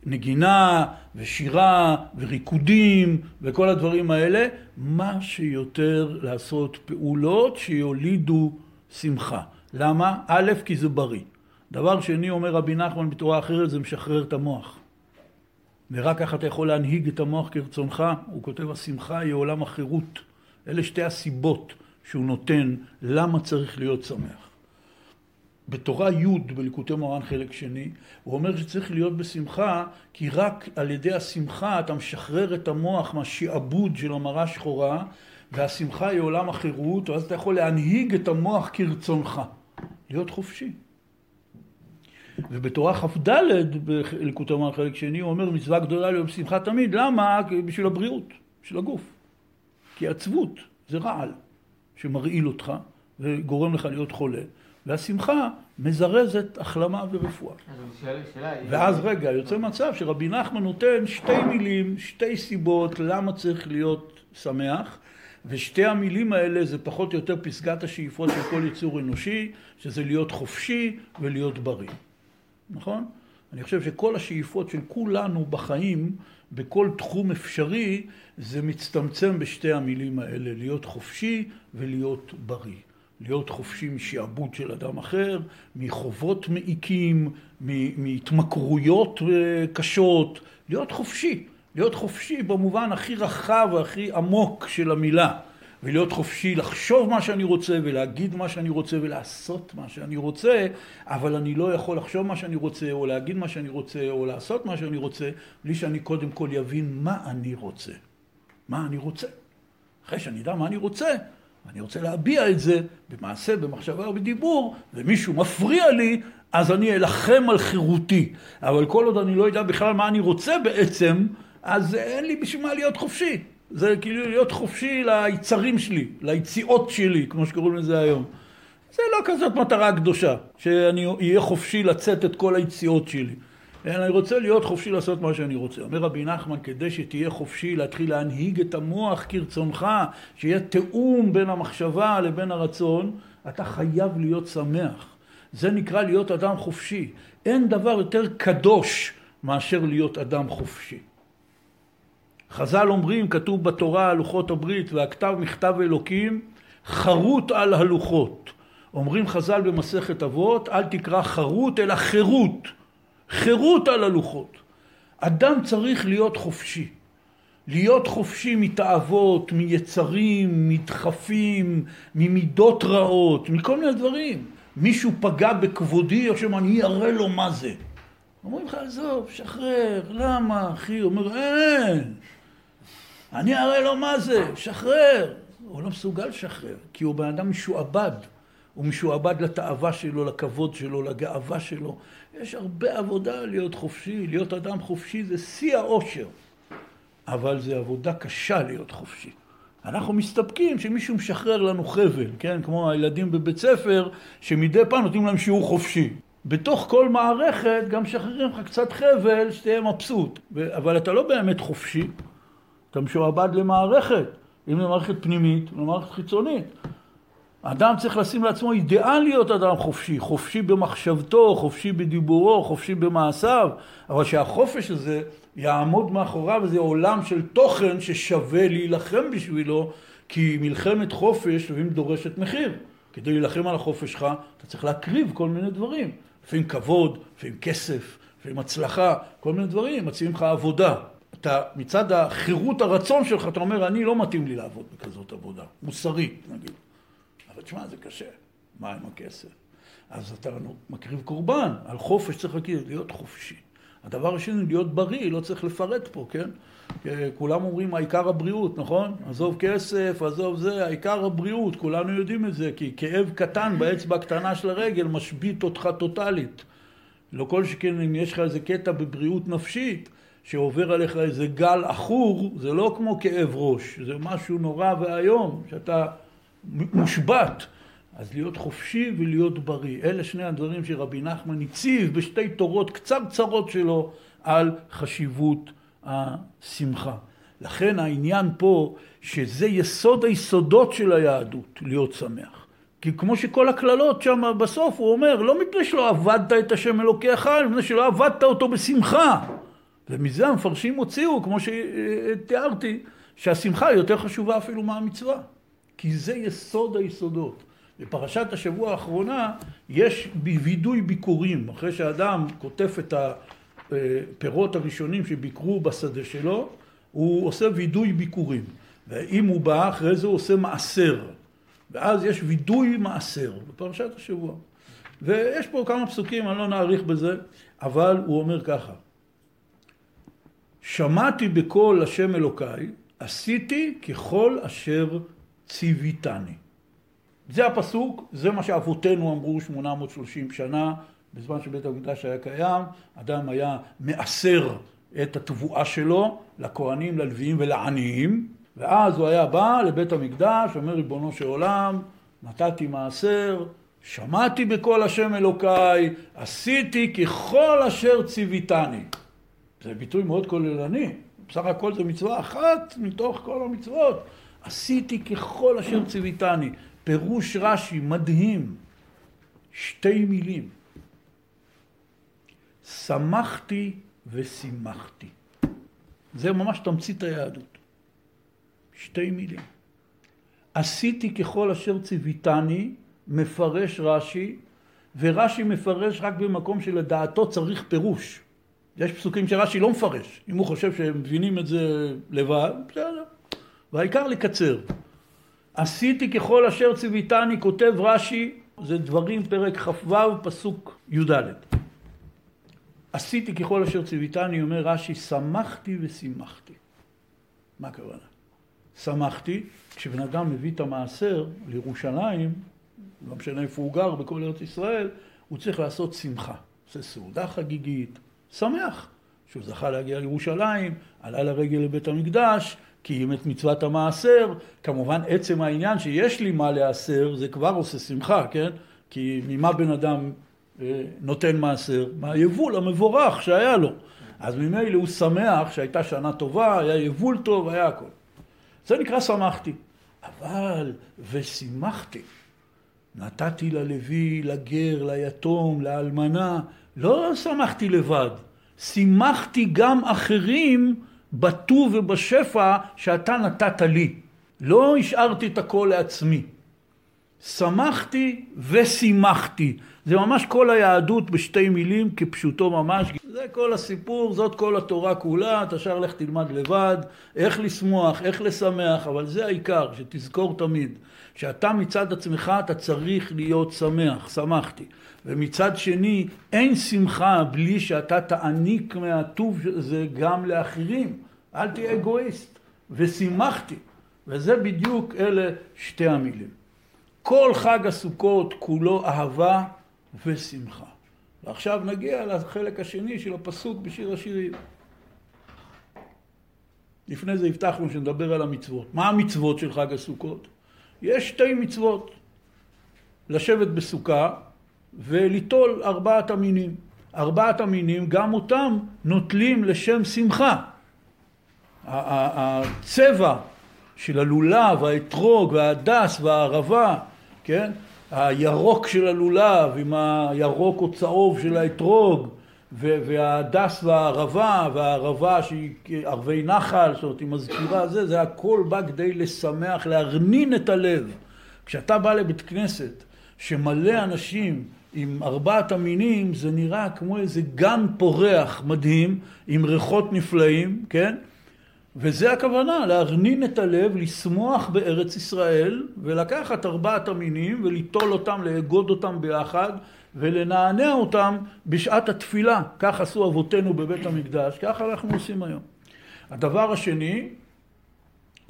בנגינה ושירה וריקודים וכל הדברים האלה, מה שיותר לעשות פעולות שיולידו שמחה. למה? א', כי זה בריא. דבר שני, אומר רבי נחמן בתורה אחרת, זה משחרר את המוח. ורק ככה אתה יכול להנהיג את המוח כרצונך. הוא כותב, השמחה היא עולם החירות. אלה שתי הסיבות שהוא נותן למה צריך להיות שמח. בתורה י' בליקוטי מוהר"ן חלק שני, הוא אומר שצריך להיות בשמחה, כי רק על ידי השמחה אתה משחרר את המוח מהשעבוד של המרה שחורה, והשמחה היא עולם החירות, ואז אתה יכול להנהיג את המוח כרצונך, להיות חופשי. ובתורה כ"ד בליקוטי מוהר"ן חלק שני, הוא אומר מצווה גדולה להיות בשמחה תמיד. למה? בשביל הבריאות, בשביל הגוף. כי עצבות זה רעל שמרעיל אותך וגורם לך להיות חולה. והשמחה מזרזת החלמה ורפואה. ואז רגע, יוצא מצב שרבי נחמן נותן 2 מילים, 2 סיבות למה צריך להיות שמח, ושתי המילים האלה זה פחות או יותר פסגת השאיפות של כל יצור אנושי, שזה להיות חופשי ולהיות בריא. נכון? אני חושב שכל השאיפות של כולנו בחיים, בכל תחום אפשרי, זה מצטמצם בשתי המילים האלה, להיות חופשי ולהיות בריא. להיות חופשי משעבוד של אדם אחר, מחובות מעיקים, מהתמכרויות קשות, להיות חופשי. להיות חופשי במובן הכי רחב והכי עמוק של המילה. ולהיות חופשי, לחשוב מה שאני רוצה ולהגיד מה שאני רוצה ולעשות מה שאני רוצה, אבל אני לא יכול לחשוב מה שאני רוצה או להגיד מה שאני רוצה או לעשות מה שאני רוצה, בלי שאני קודם כל יבין מה אני רוצה. מה אני רוצה. אחרי שאני יודע מה אני רוצה, אני רוצה להביע את זה במעשה, במחשבה ובדיבור, ומישהו מפריע לי, אז אני אלחם על חירותי. אבל כל עוד אני לא יודע בכלל מה אני רוצה בעצם, אז אין לי בשביל מה להיות חופשי. זה כאילו להיות חופשי ליצרים שלי, ליציאות שלי, כמו שקוראים לזה היום. זה לא כזאת מטרה קדושה, שאני אהיה חופשי לצאת את כל היציאות שלי. אני רוצה להיות חופשי לעשות מה שאני רוצה. אומר רבי נחמן, כדי שתהיה חופשי להתחיל להנהיג את המוח כרצונך, שיהיה תאום בין המחשבה לבין הרצון, אתה חייב להיות שמח. זה נקרא להיות אדם חופשי. אין דבר יותר קדוש מאשר להיות אדם חופשי. חז"ל אומרים, כתוב בתורה, לוחות הברית, והכתב מכתב אלוקים, חרוט על הלוחות. אומרים חז"ל במסכת אבות, אל תקרא חרוט אלא חירות. חירות על הלוחות. אדם צריך להיות חופשי. להיות חופשי מתאוות, מיצרים, מדחפים, ממידות רעות, מכל מיני דברים. מישהו פגע בכבודי, עכשיו אני אראה לו מה זה. אומרים לך, עזוב, שחרר, למה אחי? אומר, אין. אני אראה לו מה זה, שחרר. הוא לא מסוגל לשחרר, כי הוא באדם משועבד. הוא משועבד לתאווה שלו, לכבוד שלו, לגאווה שלו. יש הרבה עבודה להיות חופשי. להיות אדם חופשי זה שיא האושר. אבל זה עבודה קשה להיות חופשי. אנחנו מסתפקים שמישהו משחרר לנו חבל, כן? כמו הילדים בבית ספר, שמדי פעם נותנים להם שיעור חופשי. בתוך כל מערכת גם שחררים לך קצת חבל שתהיה מבסוט. אבל אתה לא באמת חופשי. אתה משועבד למערכת. אם למערכת פנימית, למערכת חיצונית. אדם צריך לשים לעצמו אידיאל להיות אדם חופשי, חופשי במחשבתו, חופשי בדיבורו, חופשי במעשיו, אבל שהחופש הזה יעמוד מאחוריו, וזה עולם של תוכן ששווה להילחם בשבילו, כי מלחמת חופש לפעמים דורשת מחיר. כדי להילחם על החופש שלך, אתה צריך להקריב כל מיני דברים. לפעמים כבוד, לפעמים כסף, לפעמים הצלחה, כל מיני דברים, מציעים לך עבודה. אתה מצד החירות הרצון שלך, אתה אומר, אני לא מתאים לי לעבוד בכזאת עבודה, מוסרית נגיד. אבל תשמע, זה קשה. מה עם הכסף? אז אתה מקריב קורבן. על חופש צריך להיות חופשי. הדבר השני, להיות בריא, לא צריך לפרט פה, כן? כולם אומרים, העיקר הבריאות, נכון? עזוב כסף, עזוב זה, העיקר הבריאות. כולנו יודעים את זה, כי כאב קטן באצבע הקטנה של הרגל משבית אותך טוטלית. לא כל שכן, אם יש לך איזה קטע בבריאות נפשית, שעובר עליך איזה גל אחור, זה לא כמו כאב ראש. זה משהו נורא והיום, שאתה מושבת. אז להיות חופשי ולהיות בריא. אלה שני הדברים שרבי נחמן הציב בשתי תורות קצרצרות שלו על חשיבות השמחה. לכן העניין פה שזה יסוד היסודות של היהדות, להיות שמח. כי כמו שכל הכללות שם בסוף הוא אומר, לא מפני שלא עבדת את השם אלוקיך, מפני שלא עבדת אותו בשמחה. ומזה המפרשים הוציאו, כמו שתיארתי, שהשמחה יותר חשובה אפילו מהמצווה. כי זה יסוד היסודות. בפרשת השבוע האחרונה יש בוידוי ביקורים. אחרי שהאדם כותף את הפירות הראשונים שביקרו בשדה שלו, הוא עושה וידוי ביקורים. ואם הוא בא, אחרי זה הוא עושה מעשר. ואז יש וידוי מעשר בפרשת השבוע. ויש פה כמה פסוקים, אני לא נאריך בזה, אבל הוא אומר ככה. שמעתי בקול השם אלוקיי, עשיתי ככל אשר ציוויתני. זה הפסוק, זה מה שאבותינו אמרו 830 שנה, בזמן שבית המקדש היה קיים, אדם היה מעשר את התבואה שלו לכהנים, ללוויים ולעניים, ואז הוא היה בא לבית המקדש, אומר ריבונו של עולם, נתתי מעשר, שמעתי בקול השם אלוקיי, עשיתי ככל אשר ציוויתני. זה ביטוי מאוד כוללני, בסך הכל זה מצווה אחת מתוך כל המצוות. עשיתי ככל אשר ציוויתני. פירוש רש"י מדהים. שתי מילים. שמחתי ושימחתי. זה ממש תמצית היהדות. שתי מילים. עשיתי ככל אשר ציוויתני, מפרש רש"י, ורש"י מפרש רק במקום שלדעתו צריך פירוש. יש פסוקים שרש"י לא מפרש. אם הוא חושב שהם מבינים את זה לבד, בסדר. והעיקר לקצר. עשיתי ככל אשר ציוויתני, כותב רש"י, זה דברים פרק כ"ו פסוק י"ד. עשיתי ככל אשר ציוויתני, אומר רש"י, שמחתי ושימחתי. מה הכוונה? שמחתי, כשבן אדם מביא את המעשר לירושלים, לא משנה איפה הוא גר בכל ארץ ישראל, הוא צריך לעשות שמחה. עושה סעודה חגיגית, שמח, שהוא זכה להגיע לירושלים, עלה לרגל לבית המקדש, קיים את מצוות המעשר. כמובן עצם העניין שיש לי מה לעשר, זה כבר עושה שמחה, כן? כי ממה בן אדם נותן מעשר? מהיבול המבורך שהיה לו. אז ממילא הוא שמח שהייתה שנה טובה, היה יבול טוב, היה הכל. זה נקרא שמחתי. אבל ושימחתי. נתתי ללוי, לגר, ליתום, לאלמנה. לא שמחתי לבד. שימחתי גם אחרים בטוב ובשפע שאתה נתת לי. לא השארתי את הכל לעצמי. שמחתי ושימחתי. זה ממש כל היהדות בשתי מילים כפשוטו ממש. זה כל הסיפור, זאת כל התורה כולה. אתה שר לך תלמד לבד, איך לשמוח, איך לשמח. אבל זה העיקר, שתזכור תמיד, שאתה מצד עצמך אתה צריך להיות שמח, שמחתי. ומצד שני, אין שמחה בלי שאתה תעניק מהטוב הזה גם לאחרים. אל תהיה אגואיסט. ושימחתי. וזה בדיוק אלה שתי המילים. כל חג הסוכות כולו אהבה ושמחה. ועכשיו נגיע לחלק השני של הפסוק בשיר השירים. לפני זה הבטחנו שנדבר על המצוות. מה המצוות של חג הסוכות? יש שתי מצוות. לשבת בסוכה וליטול ארבעת המינים. ארבעת המינים, גם אותם נוטלים לשם שמחה. הצבע של הלולב, האתרוג וההדס והערבה, כן? הירוק של הלולב עם הירוק או צהוב של האתרוג, וההדס והערבה, והערבה שהיא ערבי נחל, זאת אומרת, היא מזכירה זה, זה הכל בא כדי לשמח, להרנין את הלב. כשאתה בא לבית כנסת שמלא אנשים עם ארבעת המינים, זה נראה כמו איזה גן פורח מדהים, עם ריחות נפלאים, כן? וזה הכוונה, להרנין את הלב, לשמוח בארץ ישראל, ולקחת ארבעת המינים ולטול אותם, לאגוד אותם ביחד, ולנענע אותם בשעת התפילה. כך עשו אבותינו בבית המקדש, כך אנחנו עושים היום. הדבר השני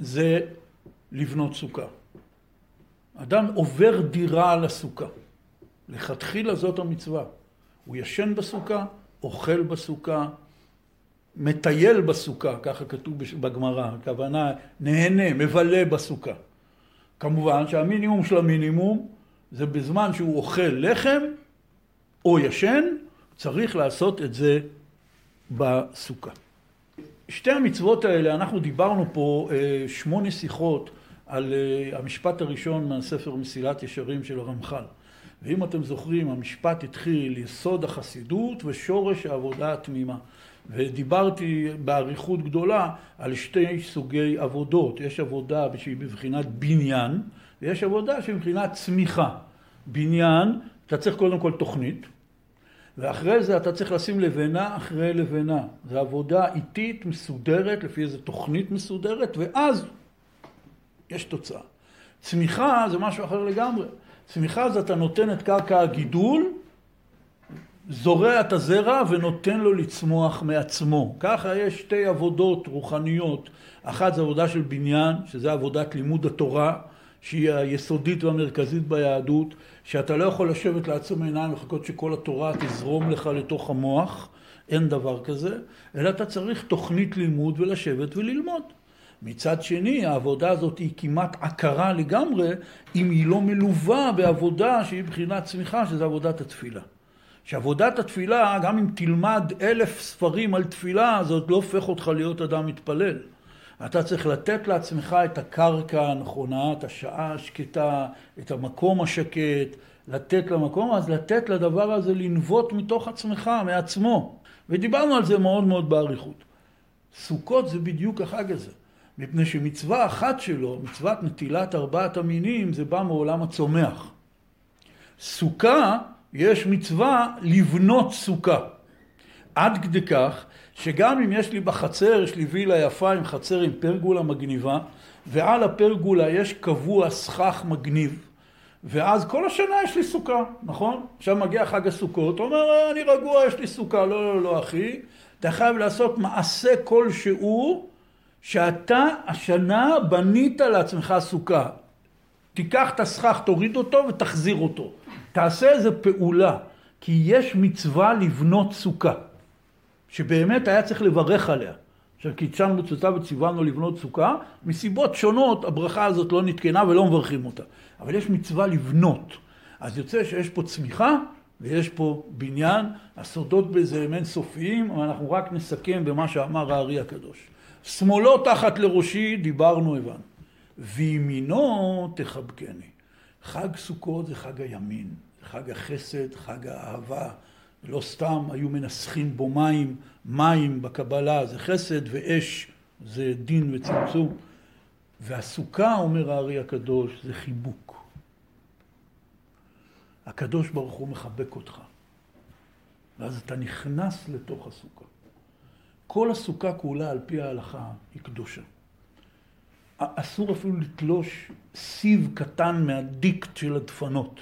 זה לבנות סוכה. אדם עובר דירה על הסוכה. לכתחילה זאת המצווה. הוא ישן בסוכה, אוכל בסוכה, מטייל בסוכה, ככה כתוב בגמרא, הכוונה נהנה, מבלה בסוכה. כמובן שהמינימום של המינימום זה בזמן שהוא אוכל לחם או ישן, צריך לעשות את זה בסוכה. שתי המצוות האלה, אנחנו דיברנו פה 8 שיחות על המשפט הראשון מהספר מסילת ישרים של הרמח"ל. ואם אתם זוכרים, המשפט התחיל יסוד החסידות ושורש העבודה התמימה. ודיברתי בעריכות גדולה על שתי סוגי עבודות. יש עבודה שהיא בבחינת בניין, ויש עבודה שהיא בבחינת צמיחה. בניין, אתה צריך קודם כל תוכנית, ואחרי זה אתה צריך לשים לבנה אחרי לבנה. זו עבודה איטית, מסודרת, לפי איזו תוכנית מסודרת, ואז יש תוצאה. צמיחה זה משהו אחר לגמרי. צמיחה זה אתה נותן את קרקע הגידול, זורע את הזרע ונותן לו לצמוח מעצמו. ככה יש שתי עבודות רוחניות. אחת זו עבודה של בניין, שזה עבודת לימוד התורה, שהיא היסודית והמרכזית ביהדות, שאתה לא יכול לשבת לעצום עיניים ולחכות שכל התורה תזרום לך לתוך המוח. אין דבר כזה, אלא אתה צריך תוכנית לימוד ולשבת וללמוד. מצד שני, העבודה הזאת היא כמעט עקרה לגמרי, אם היא לא מלווה בעבודה שהיא בחינת צמיחה, שזה עבודת התפילה. שעבודת התפילה, גם אם תלמד 1,000 ספרים על תפילה, זאת לא הופך אותך להיות אדם מתפלל. אתה צריך לתת לעצמך את הקרקע הנכונה, את השעה השקטה, את המקום השקט, לתת למקום, אז לתת לדבר הזה לנבוט מתוך עצמך, מעצמו. ודיברנו על זה מאוד מאוד בעריכות. סוכות זה בדיוק החג הזה. מפני שמצווה אחת שלו, מצוות נטילת ארבעת המינים, זה בא מעולם הצומח. סוכה, יש מצווה לבנות סוכה. עד כדי כך, שגם אם יש לי בחצר, יש לי וילה יפה עם חצר עם פרגולה מגניבה, ועל הפרגולה יש קבוע סכך מגניב, ואז כל השנה יש לי סוכה, נכון? עכשיו מגיע חג הסוכות, אומר, אני רגוע, יש לי סוכה, לא, לא, לא, אחי. אתה חייב לעשות מעשה כלשהו, שאתה השנה בנית לעצמך סוכה. תיקח את הסכך, תוריד אותו ותחזיר אותו. תעשה איזו פעולה, כי יש מצווה לבנות סוכה, שבאמת היה צריך לברך עליה. עכשיו, קידשנו בצאתה וציוונו לבנות סוכה, מסיבות שונות הברכה הזאת לא נתקנה ולא מברכים אותה. אבל יש מצווה לבנות. אז יוצא שיש פה צמיחה ויש פה בניין, הסודות בזה הם אינסופיים, אבל אנחנו רק נסכם במה שאמר הארי הקדוש. שמאלו תחת לראשי, דיברנו הבנו. וימינו תחבקני. חג סוכות זה חג הימין, חג החסד, חג האהבה. לא סתם היו מנסחים בו מים, מים בקבלה זה חסד ואש זה דין וצמצום. והסוכה, אומר הארי הקדוש, זה חיבוק. הקדוש ברוך הוא מחבק אותך. ואז אתה נכנס לתוך הסוכה. כל הסוכה כולה על פי ההלכה היא קדושה. אסור אפילו לתלוש סיב קטן מהדיקט של הדפנות.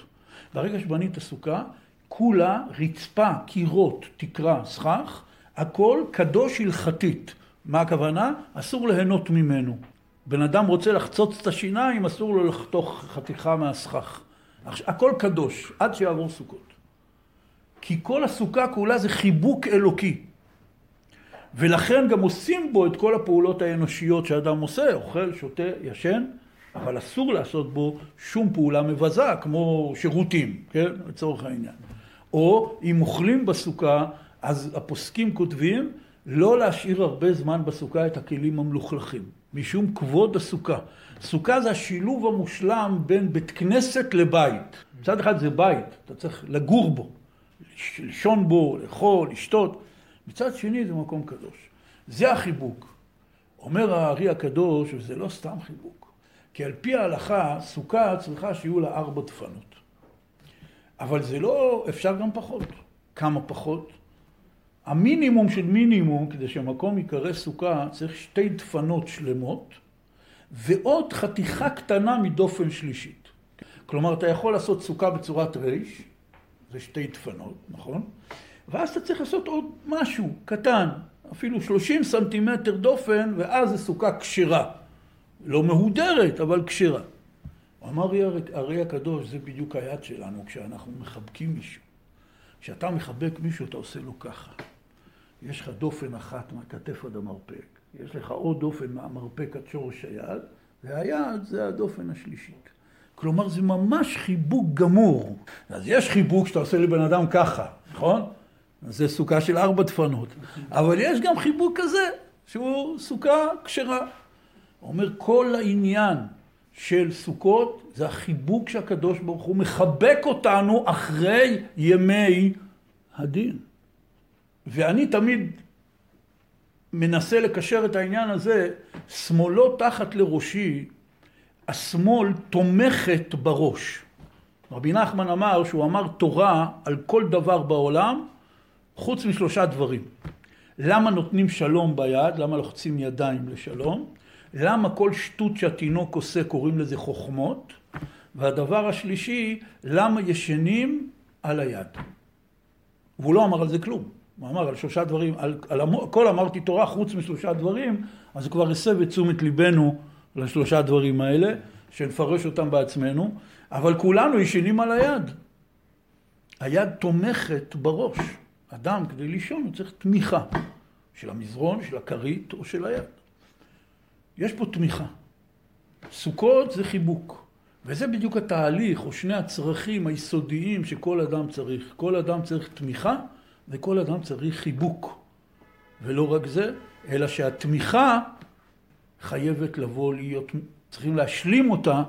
ברגע שבנית הסוכה, כולה רצפה, קירות, תקרה, סכך, הכל קדוש הלכתית. מה הכוונה? אסור ליהנות ממנו. בן אדם רוצה לחצוץ את השיניים, אסור לו לחתוך חתיכה מהסכך. הכל קדוש, עד שיעבור סוכות. כי כל הסוכה כולה זה חיבוק אלוקי. ולכן גם עושים בו את כל הפעולות האנושיות שאדם עושה, אוכל, שותה, ישן, אבל אסור לעשות בו שום פעולה מבזה, כמו שירותים, כן? לצורך העניין. או אם אוכלים בסוכה, אז הפוסקים כותבים, לא להשאיר הרבה זמן בסוכה את הכלים המלוכלכים, משום כבוד הסוכה. סוכה זה השילוב המושלם בין בית כנסת לבית. מצד אחד זה בית, אתה צריך לגור בו, לישון בו, לאכול, לשתות. מצד שני זה מקום קדוש. זה החיבוק. אומר הארי הקדוש, וזה לא סתם חיבוק. כי על פי ההלכה, סוכה צריכה שיהיו לה 4 דפנות. אבל זה לא, אפשר גם פחות. כמה פחות? המינימום של מינימום, כדי שהמקום יקרא סוכה, צריך 2 דפנות שלמות, ועוד חתיכה קטנה מדופן שלישית. כלומר, אתה יכול לעשות סוכה בצורת רייש, זה 2 דפנות, נכון? ואז אתה צריך לעשות עוד משהו קטן, אפילו 30 סנטימטר דופן, ואז זה סוכה קשרה. לא מהודרת, אבל קשרה. אמר הרי הקדוש, זה בדיוק היד שלנו, כשאנחנו מחבקים מישהו. כשאתה מחבק מישהו, אתה עושה לו ככה. יש לך דופן אחת מהכתף עד המרפק. יש לך עוד דופן מהמרפק עד שורש היד, והיד זה הדופן השלישית. כלומר, זה ממש חיבוק גמור. אז יש חיבוק שאתה עושה לבן אדם ככה, נכון? זה סוכה של 4 דפנות. אבל יש גם חיבוק כזה, שהוא סוכה כשרה. אומר, כל העניין של סוכות זה החיבוק שהקדוש ברוך הוא מחבק אותנו אחרי ימי הדין. ואני תמיד מנסה לקשר את העניין הזה, שמאלו תחת לראשי, השמאל תומכת בראש. רבי נחמן אמר שהוא אמר תורה על כל דבר בעולם, חוץ מ3 דברים. למה נותנים שלום ביד? למה לוחצים ידיים לשלום? למה כל שטות שהתינוק עושה קוראים לזה חוכמות? והדבר השלישי, למה ישנים על היד? והוא לא אמר על זה כלום. הוא אמר על 3 דברים, על כל אמרתי תורה חוץ מ3 דברים, אז כבר הסב את תשומת ליבנו ל3 דברים האלה, שנפרש אותם בעצמנו, אבל כולנו ישנים על היד. היד תומכת בראש. אדם כדי לישון הוא צריך תמיכה של המזרון, של הכרית או של היד. יש פה תמיכה. סוכות זה חיבוק. וזה בדיוק התהליך, או שני הצרכים היסודיים שכל אדם צריך. כל אדם צריך תמיכה, וכל אדם צריך חיבוק. ולא רק זה, אלא שהתמיכה חייבת לבוא להיות, צריכים להשלים אותה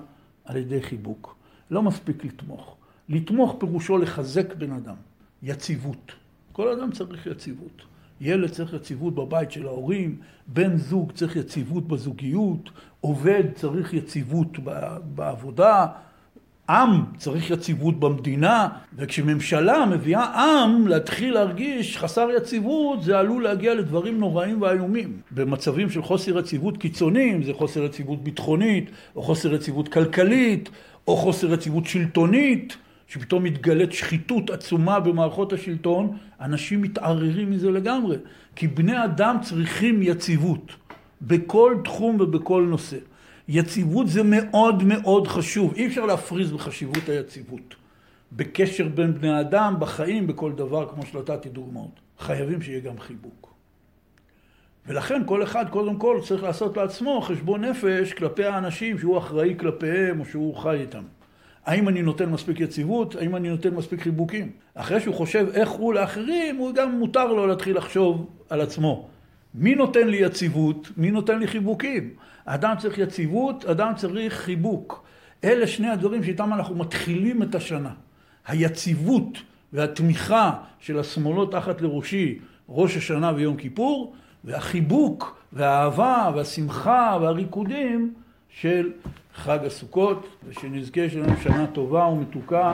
על ידי חיבוק. לא מספיק לתמוך. לתמוך פירושו לחזק בן אדם. יציבות. כל אדם צריך יציבות. ילד צריך יציבות בבית של ההורים, בן זוג צריך יציבות בזוגיות, עובד צריך יציבות בעבודה, עם צריך יציבות במדינה, וכשממשלה מביאה עם להתחיל להרגיש חסר יציבות, זה עלול להגיע לדברים נוראים ואיומים. במצבים של חוסר יציבות קיצוניים, זה חוסר יציבות ביטחונית, או חוסר יציבות כלכלית, או חוסר יציבות שלטונית, שפתאום מתגלית שחיתות עצומה במערכות השלטון, אנשים מתערערים מזה לגמרי, כי בני אדם צריכים יציבות, בכל תחום ובכל נושא. יציבות זה מאוד מאוד חשוב, אי אפשר להפריז בחשיבות היציבות. בקשר בין בני האדם, בחיים, בכל דבר, כמו שנתתי דוגמאות. חייבים שיהיה גם חיבוק. ולכן כל אחד קודם כל צריך לעשות לעצמו חשבון נפש כלפי האנשים שהוא אחראי כלפיהם או שהוא חי איתם. האם אני נותן מספיק יציבות? האם אני נותן מספיק חיבוקים? אחרי שהוא חושב איך הוא לאחרים, הוא גם מותר לו להתחיל לחשוב על עצמו. מי נותן לי יציבות? מי נותן לי חיבוקים? אדם צריך יציבות, אדם צריך חיבוק. אלה שני הדברים שאיתם אנחנו מתחילים את השנה. היציבות והתמיכה של השמאלות תחת לראשי, ראש השנה ויום כיפור, והחיבוק והאהבה והשמחה והריקודים של חג הסוכות, ושנזכה שלנו שנה טובה ומתוקה.